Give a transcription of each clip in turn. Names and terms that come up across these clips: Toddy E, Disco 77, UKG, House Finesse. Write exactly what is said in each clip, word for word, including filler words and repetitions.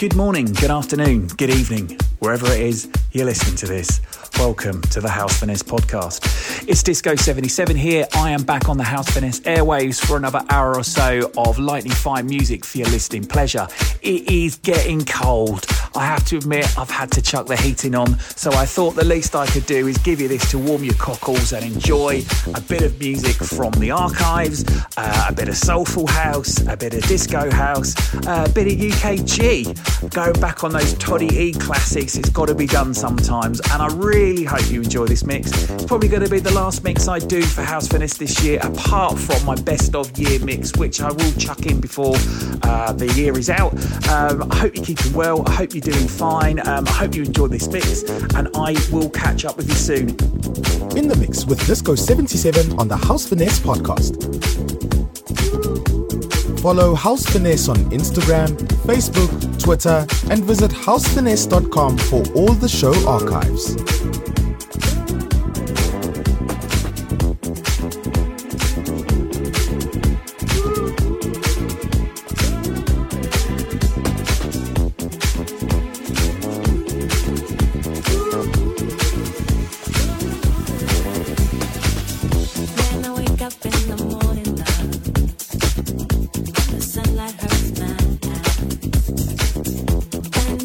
Good morning, good afternoon, good evening, wherever it is you're listening to this. Welcome to the House Finesse podcast. It's Disco seventy-seven here. I am back on the House Finesse airwaves for another hour or so of lightning fine music for your listening pleasure. It is getting cold. I have to admit, I've had to chuck the heating on, so I thought the least I could do is give you this to warm your cockles and enjoy a bit of music from the archives, uh, a bit of soulful house, a bit of disco house, uh, a bit of U K G. Going back on those Toddy E classics, it's got to be done sometimes, and I really hope you enjoy this mix. It's probably going to be the last mix I do for House Finesse this year, apart from my best of year mix, which I will chuck in before uh, the year is out. Um, I hope you're keeping well. I hope you doing fine. Um, I hope you enjoyed this mix, and I will catch up with you soon. In the mix with Disco seventy-seven on the House Finesse podcast. Follow House Finesse on Instagram, Facebook, Twitter, and visit house finesse dot com for all the show archives.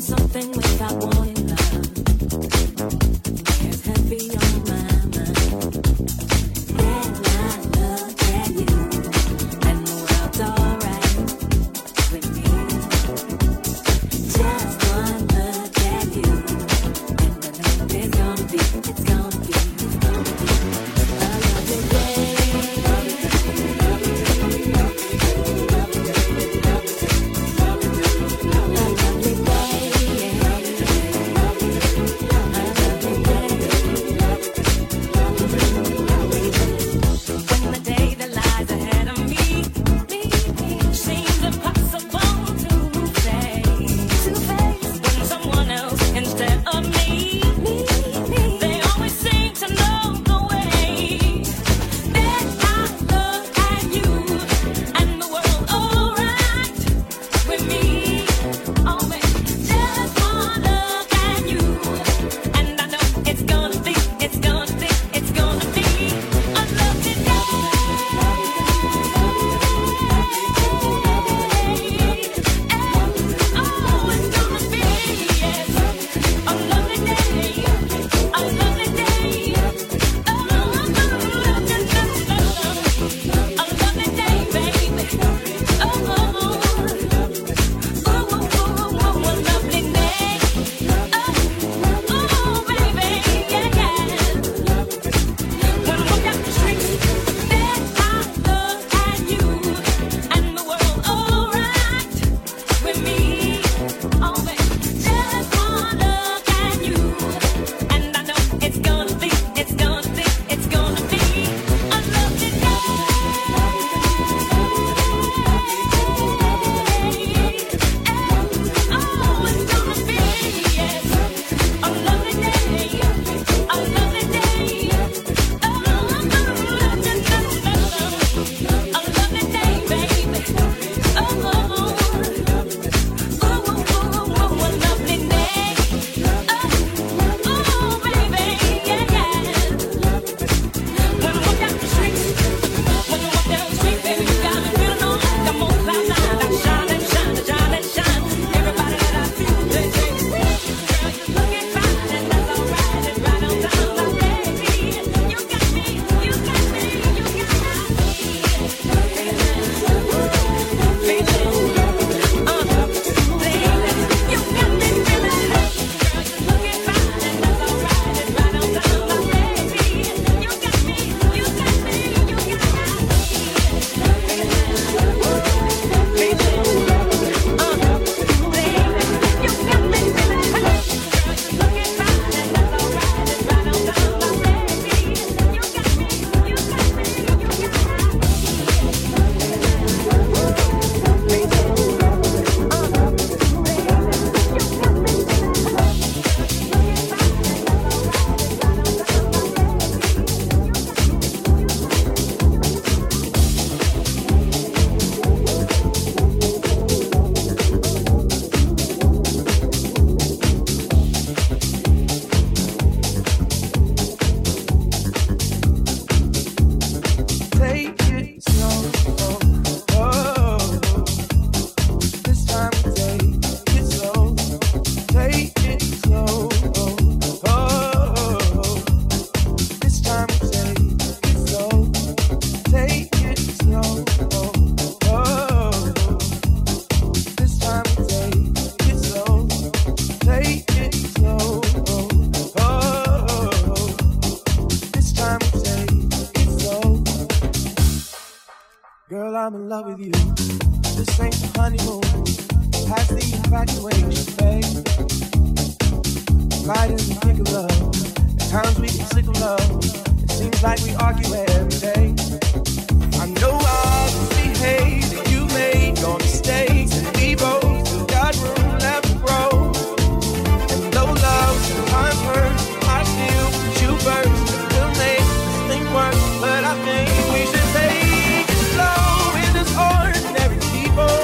Something without warning, love. I'm in love with you. This ain't the honeymoon, past the infatuation phase. Right in the thick of love, at times we get sick of love. It seems like we argue every day. I know all the behavior you made, your mistakes, and we both got room left to grow. And though love's in my first, I still put you first. We'll make this thing work, but I think we should take it slow in this ordinary people.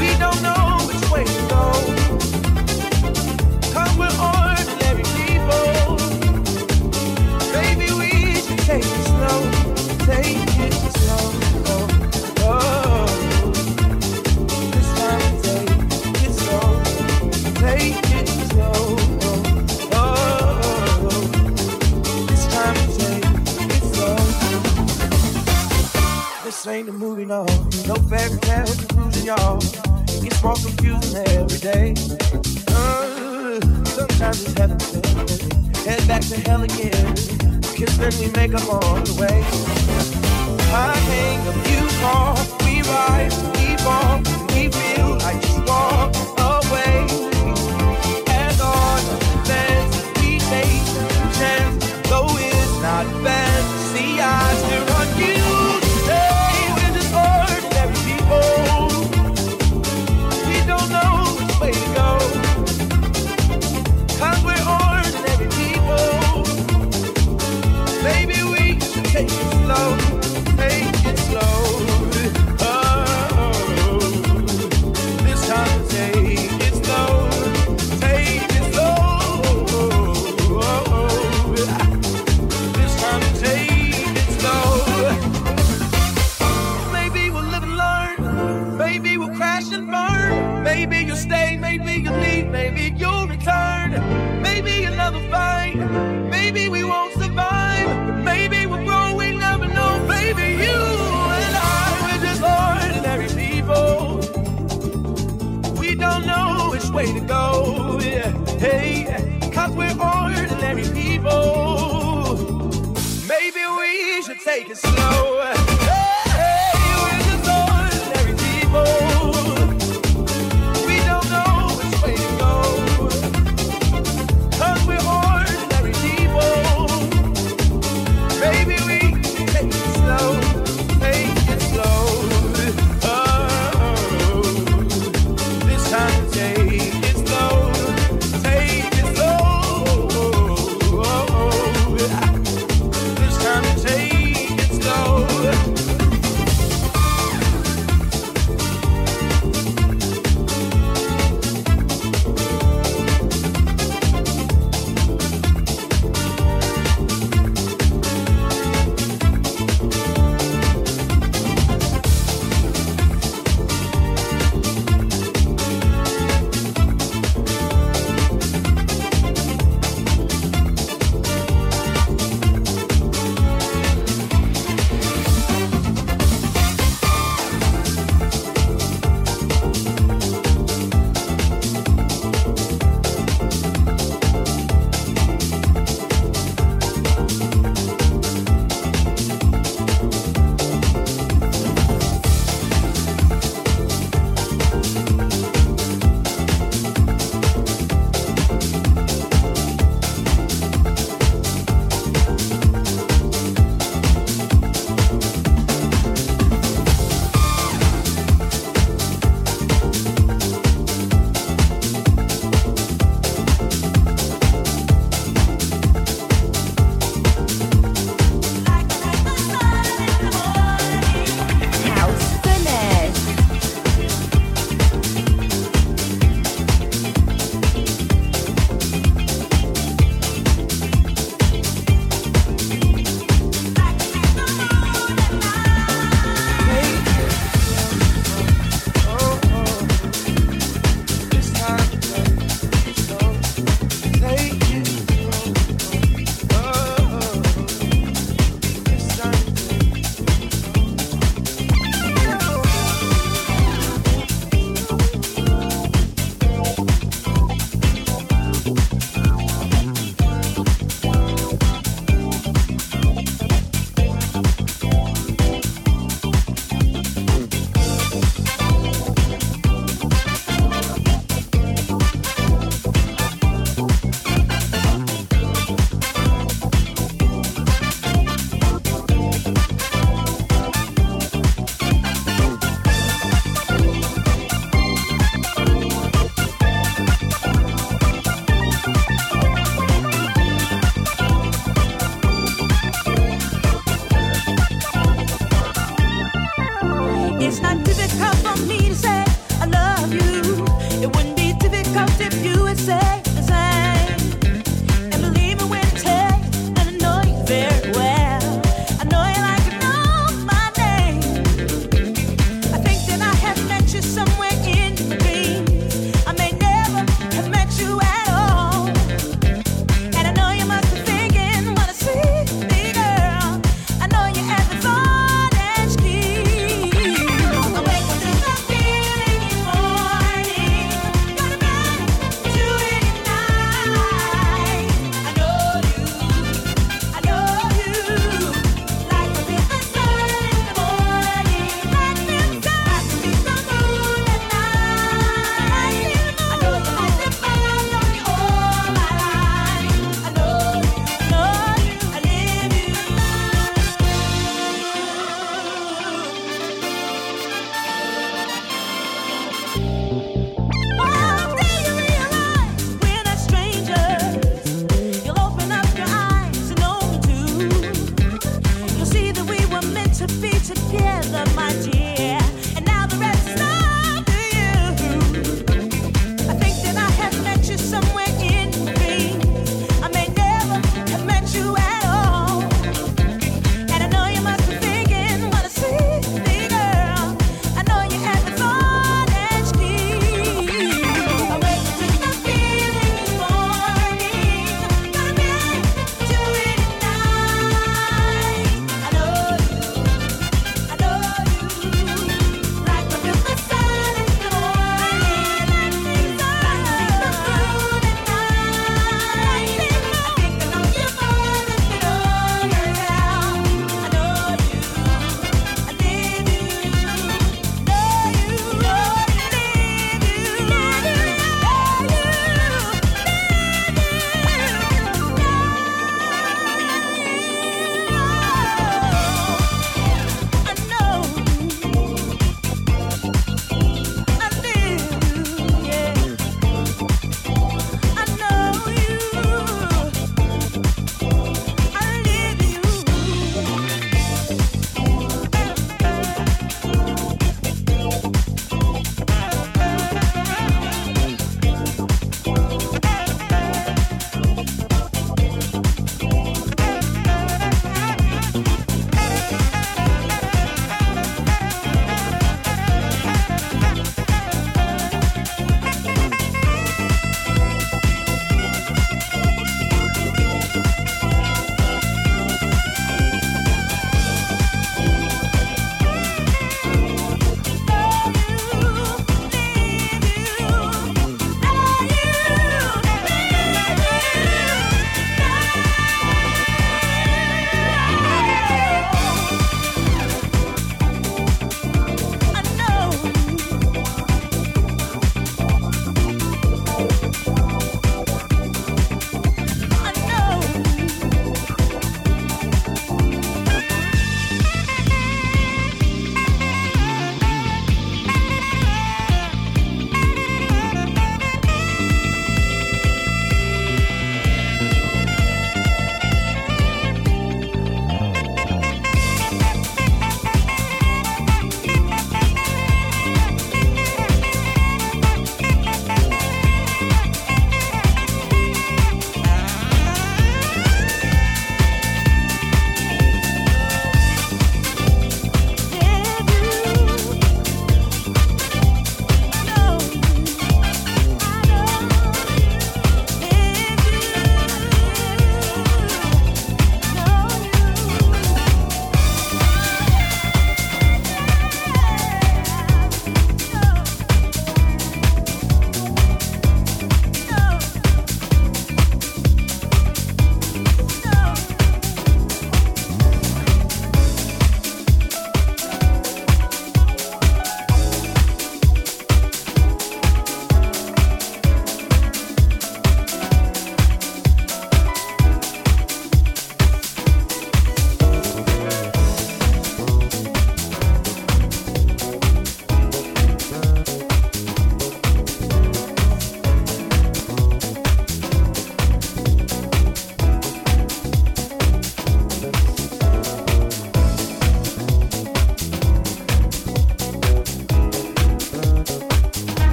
We don't know which way to go, 'cause we're ordinary people. Maybe we should take it slow, take it slow. Oh, oh. This time take it slow, take it slow. This ain't a movie, no, no fairy tale conclusion, y'all. It gets more confusing every day. Uh, sometimes it's heaven, head back to hell again. Kiss and we make up on the way. I hang up, you fall, we rise, we fall, we feel like just walk away. And on the fence, we take a chance, though it's not bad. See, I still run you. Take it slow, take it slow. Oh, this time take it slow, take it slow. Oh, this time take it slow. Maybe we'll live and learn, maybe we'll crash and burn. Maybe you'll stay, maybe you'll leave, maybe you'll return. Maybe you'll never find, maybe we won't survive. Maybe we'll grow, we never know. Baby, you and I, we're just ordinary people. We don't know which way to go, yeah. Hey, 'cause we're ordinary people. Maybe we should take it slow. Hey, we're just ordinary people. We don't know which way to go, 'cause we're ordinary. Take it slow.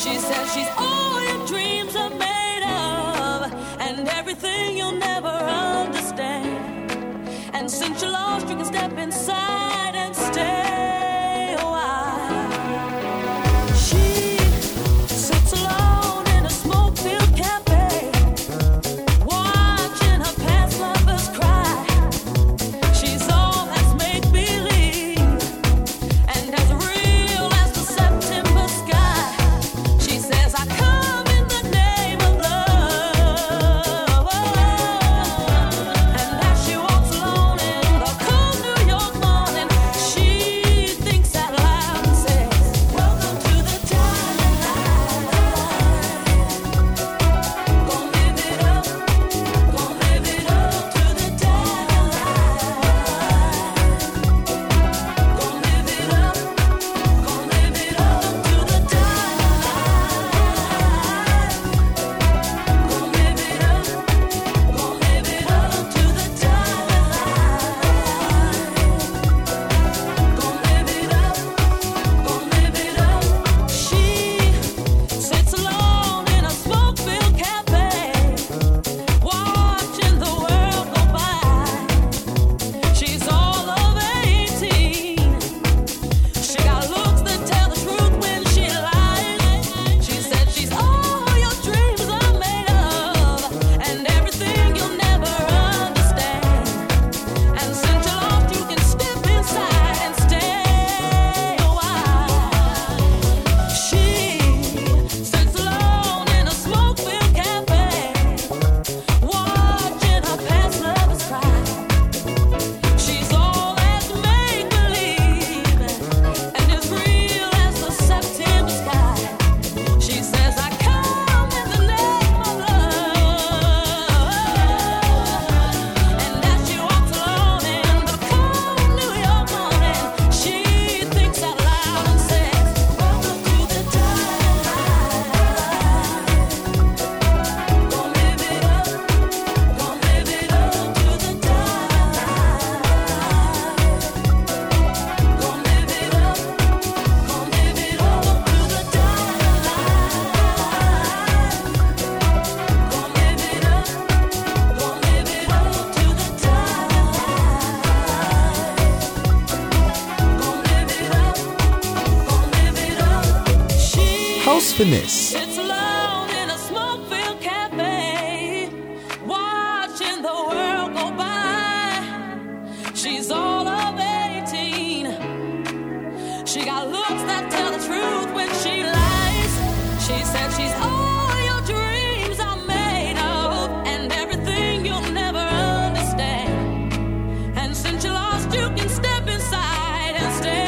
She sits House Finesse. It's alone in a smoke-filled cafe, watching the world go by. She's all of eighteen. She got looks that tell the truth when she lies. She said she's all your dreams are made of, and everything you'll never understand. And since you lost, you can step inside and stay.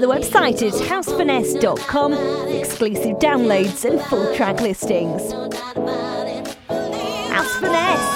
to the website at house finesse dot com for exclusive downloads and full track listings. House Finesse!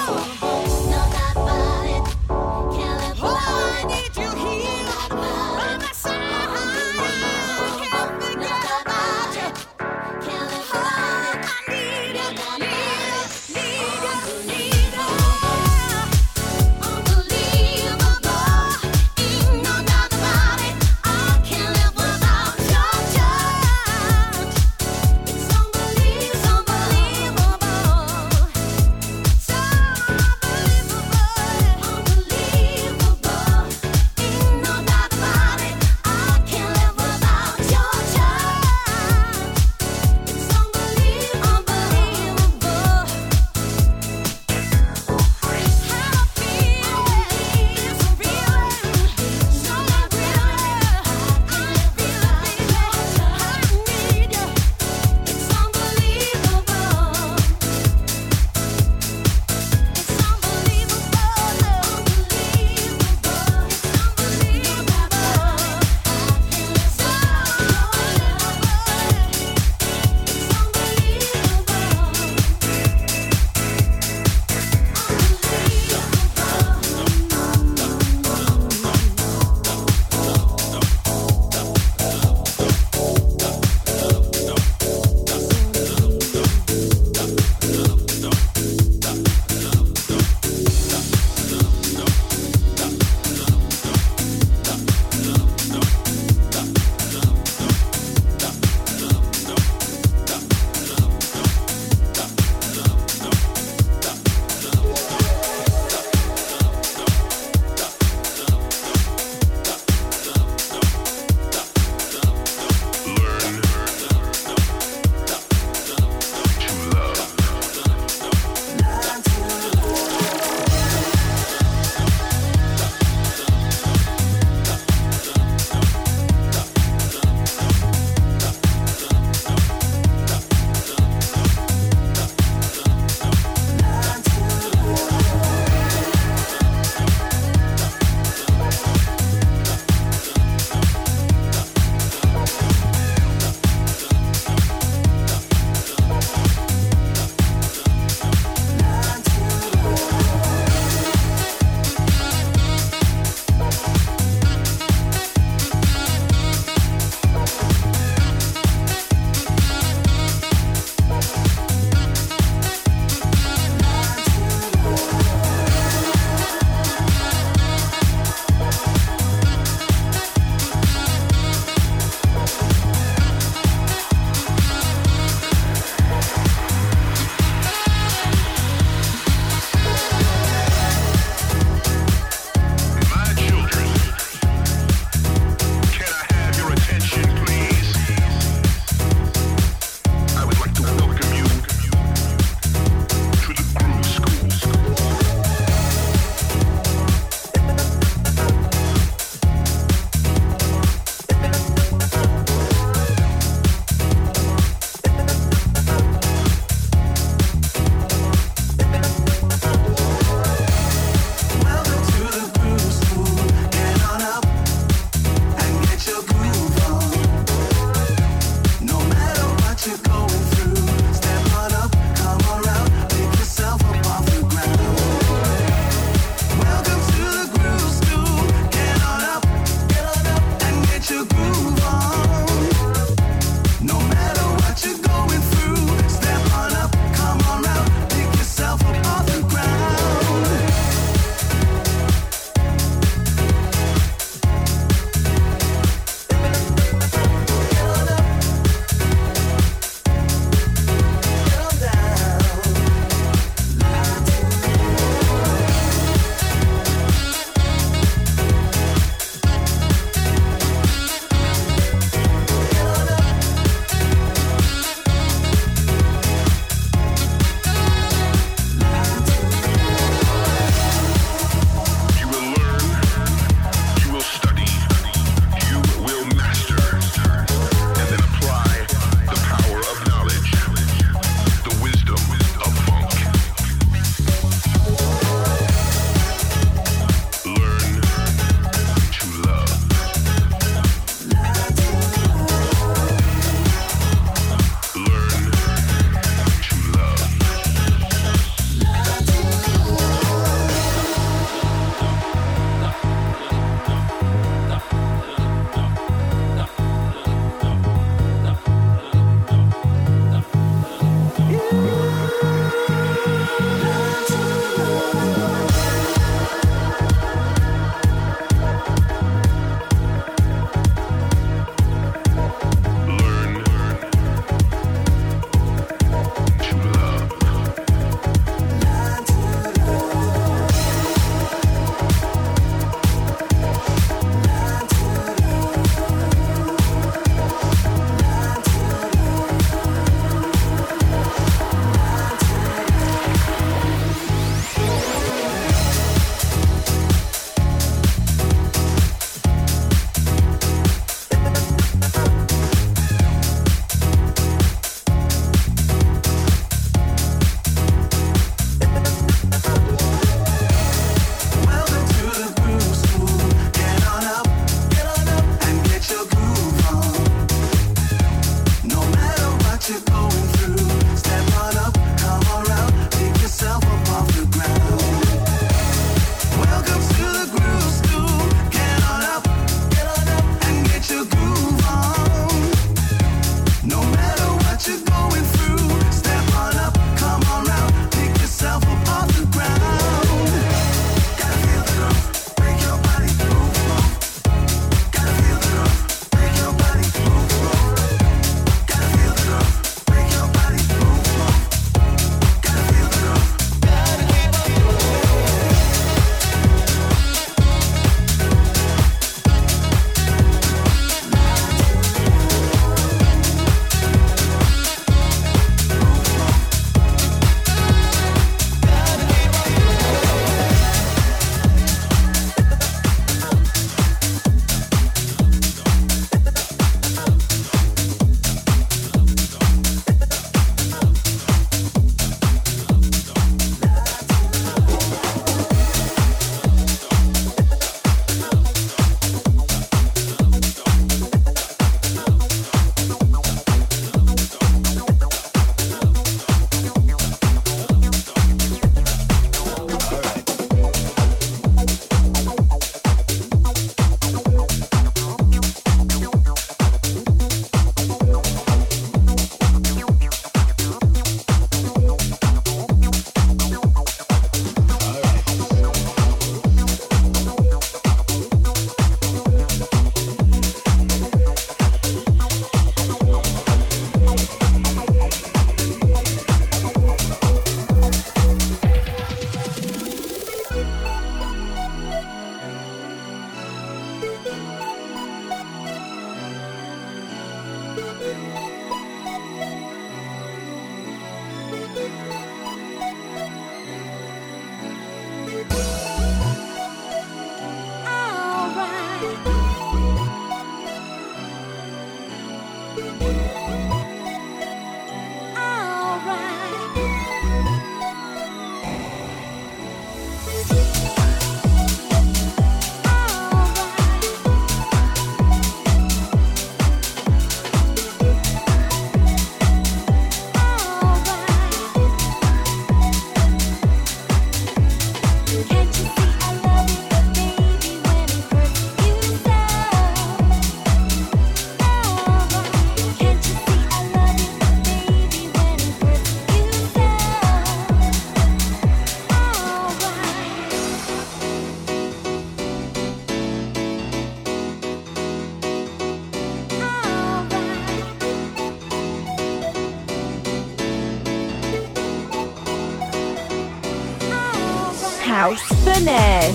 House Finesse. Yeah.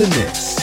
Finesse.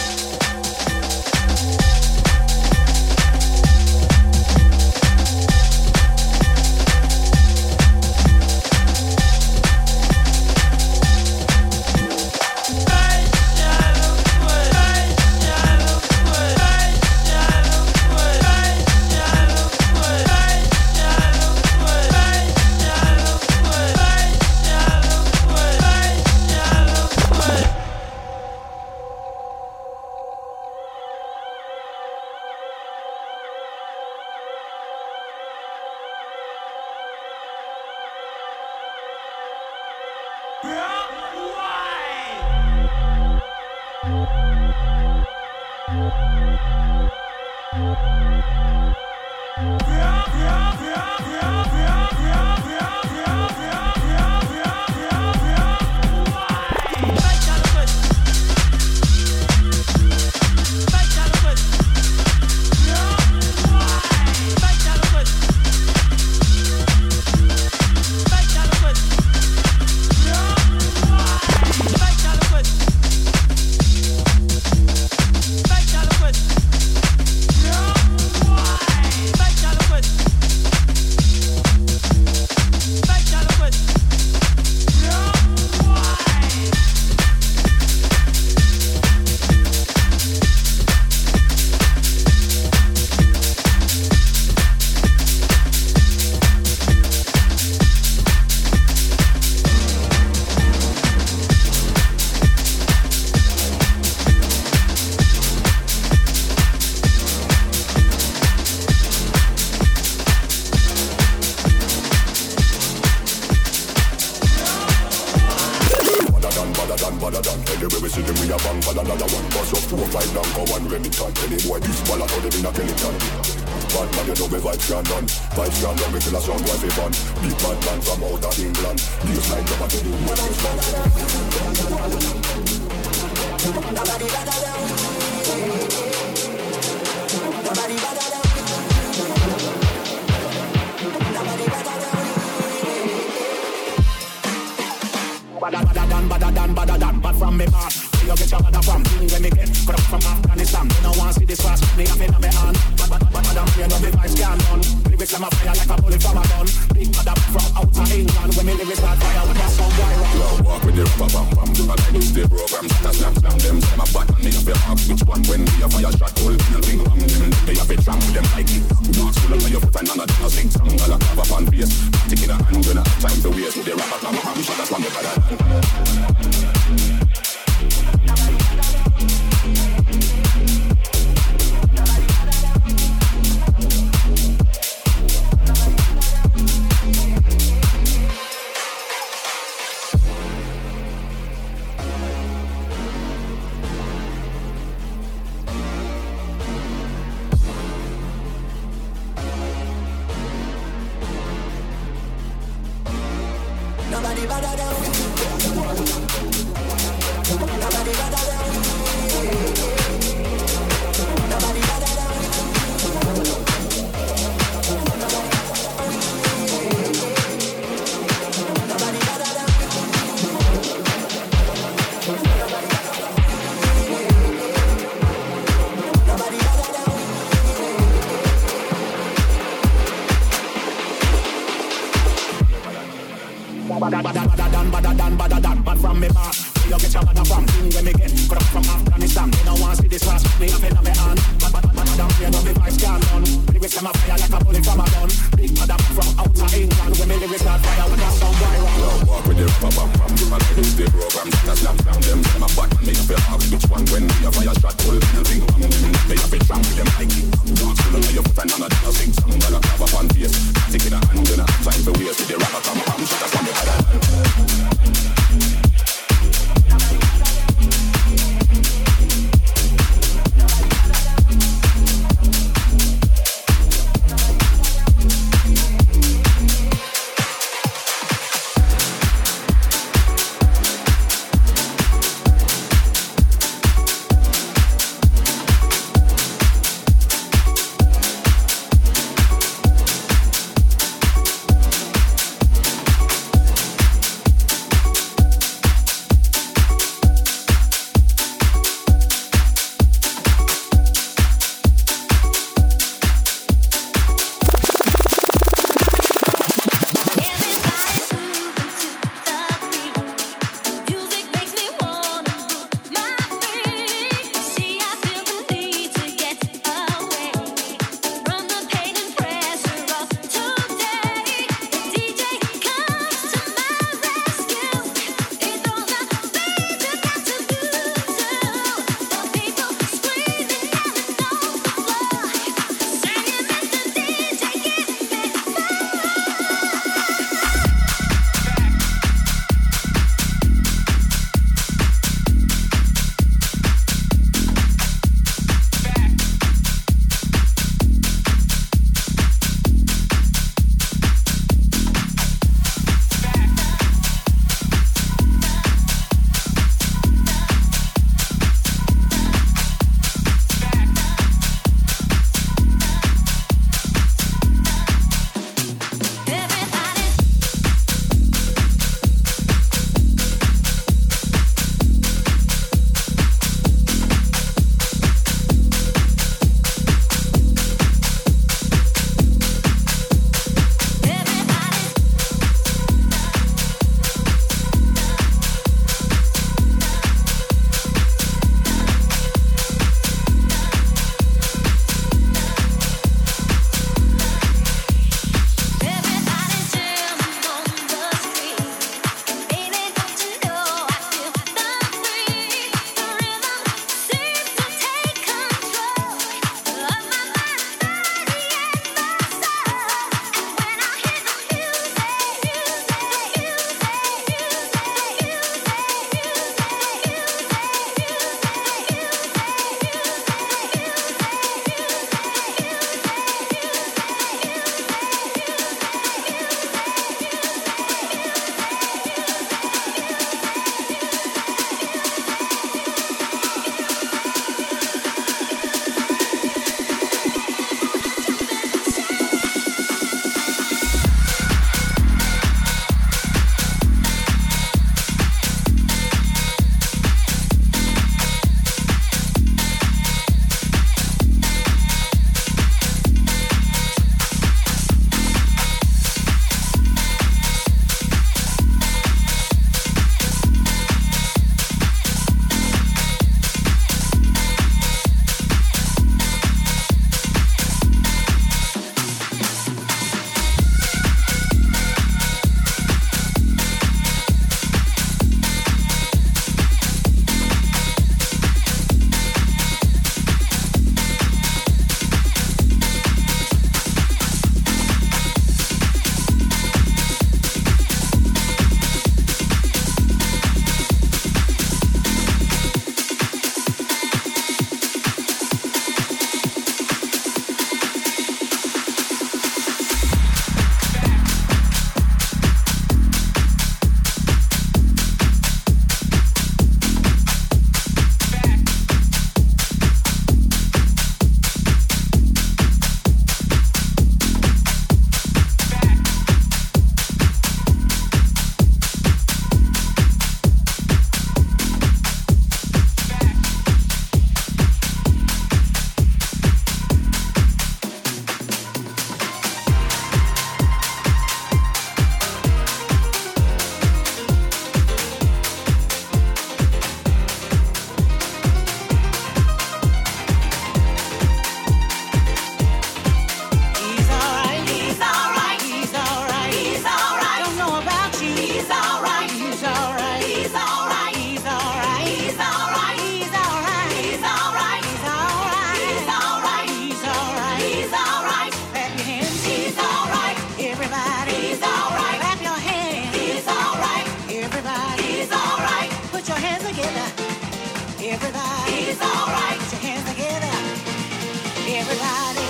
Everybody, he's all right. Put your hands together. Everybody,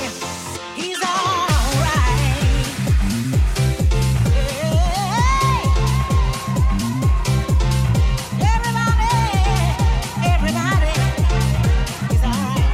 he's all right. Hey. Everybody, everybody, he's all right.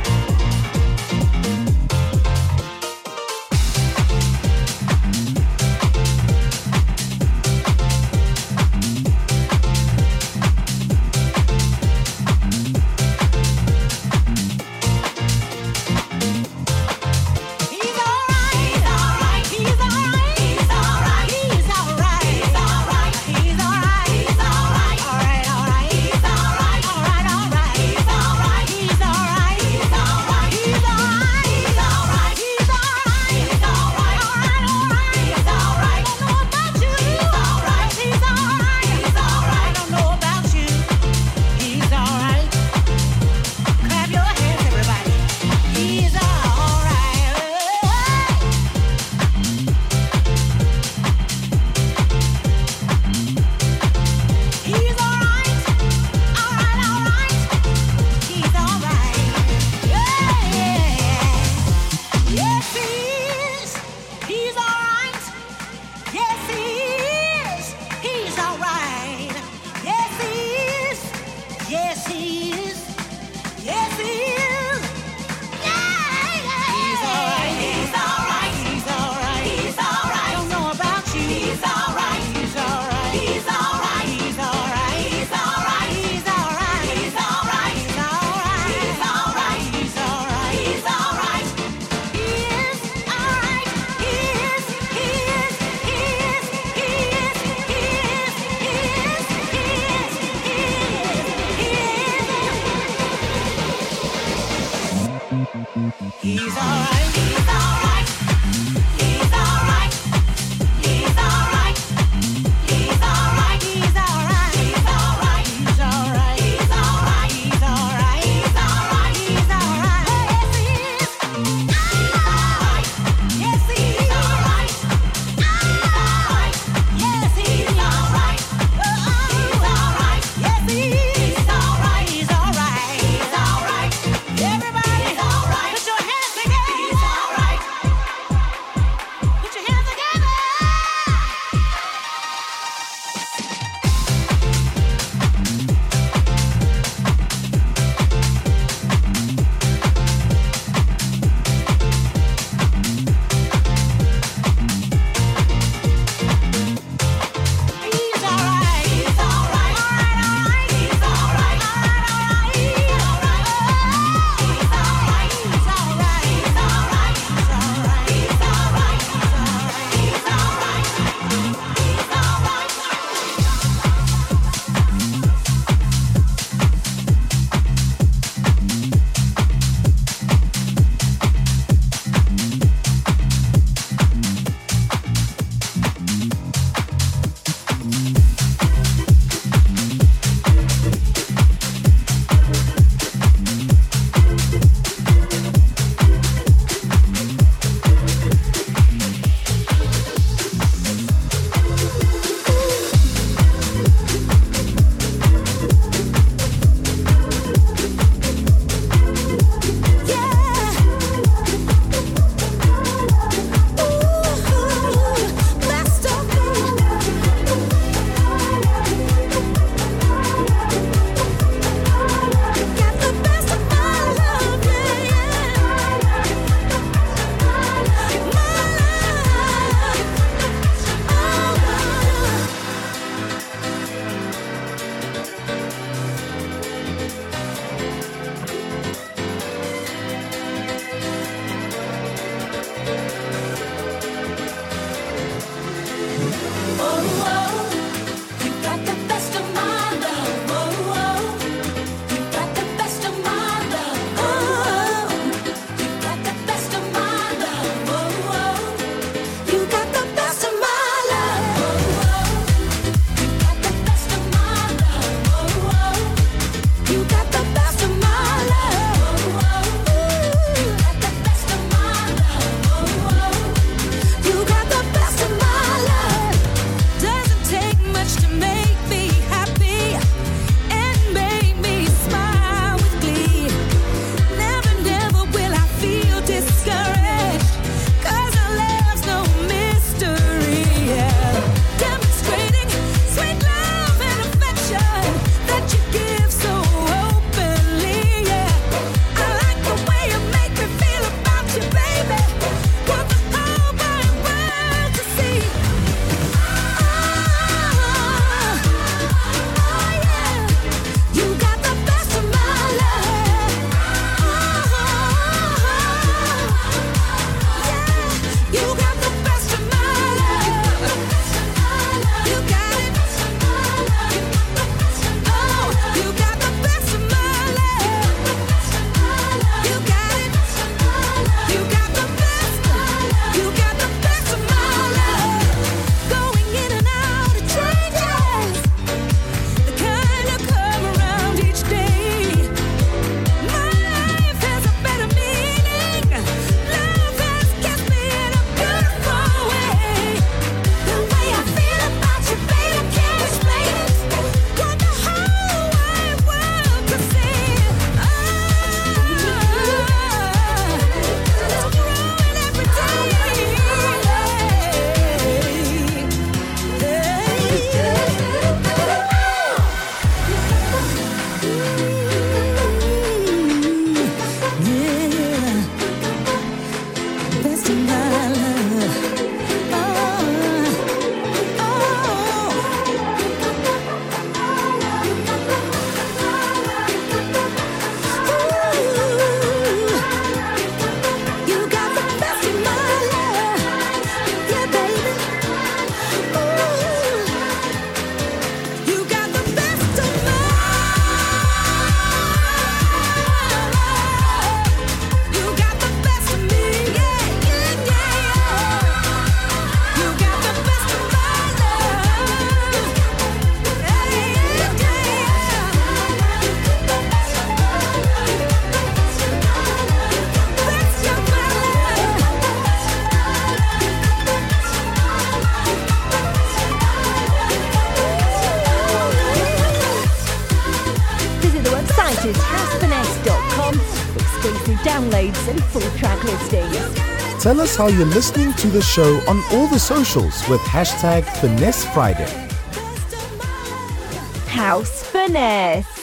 downloads and full track listing. Tell us how you're listening to the show on all the socials with hashtag Finesse Friday. House Finesse.